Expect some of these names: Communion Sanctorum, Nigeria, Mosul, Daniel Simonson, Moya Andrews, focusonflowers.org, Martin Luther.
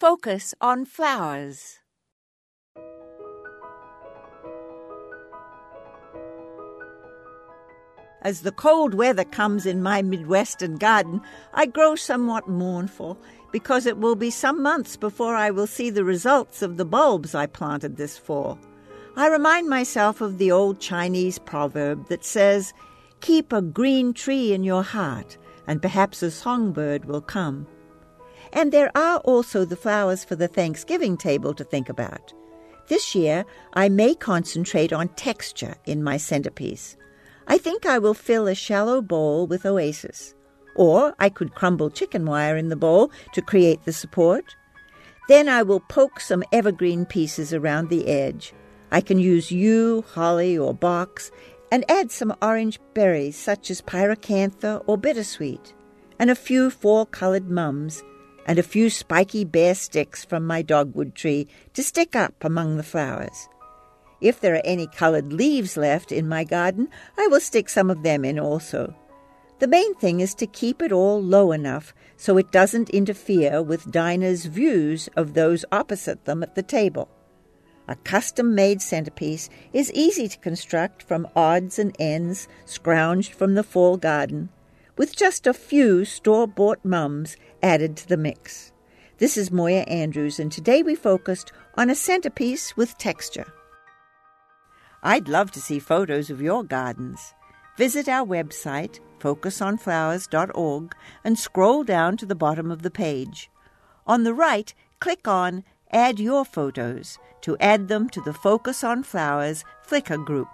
Focus on Flowers. As the cold weather comes in my Midwestern garden, I grow somewhat mournful because it will be some months before I will see the results of the bulbs I planted this fall. I remind myself of the old Chinese proverb that says, "Keep a green tree in your heart, and perhaps a songbird will come." And there are also the flowers for the Thanksgiving table to think about. This year, I may concentrate on texture in my centerpiece. I think I will fill a shallow bowl with oasis, or I could crumble chicken wire in the bowl to create the support. Then I will poke some evergreen pieces around the edge. I can use yew, holly, or box, and add some orange berries such as pyracantha or bittersweet, and a few four-colored mums, and a few spiky bare sticks from my dogwood tree to stick up among the flowers. If there are any colored leaves left in my garden, I will stick some of them in also. The main thing is to keep it all low enough so it doesn't interfere with diners' views of those opposite them at the table. A custom-made centerpiece is easy to construct from odds and ends scrounged from the fall garden, with just a few store-bought mums added to the mix. This is Moya Andrews, and today we focused on a centerpiece with texture. I'd love to see photos of your gardens. Visit our website, focusonflowers.org, and scroll down to the bottom of the page. On the right, click on Add Your Photos to add them to the Focus on Flowers Flickr group.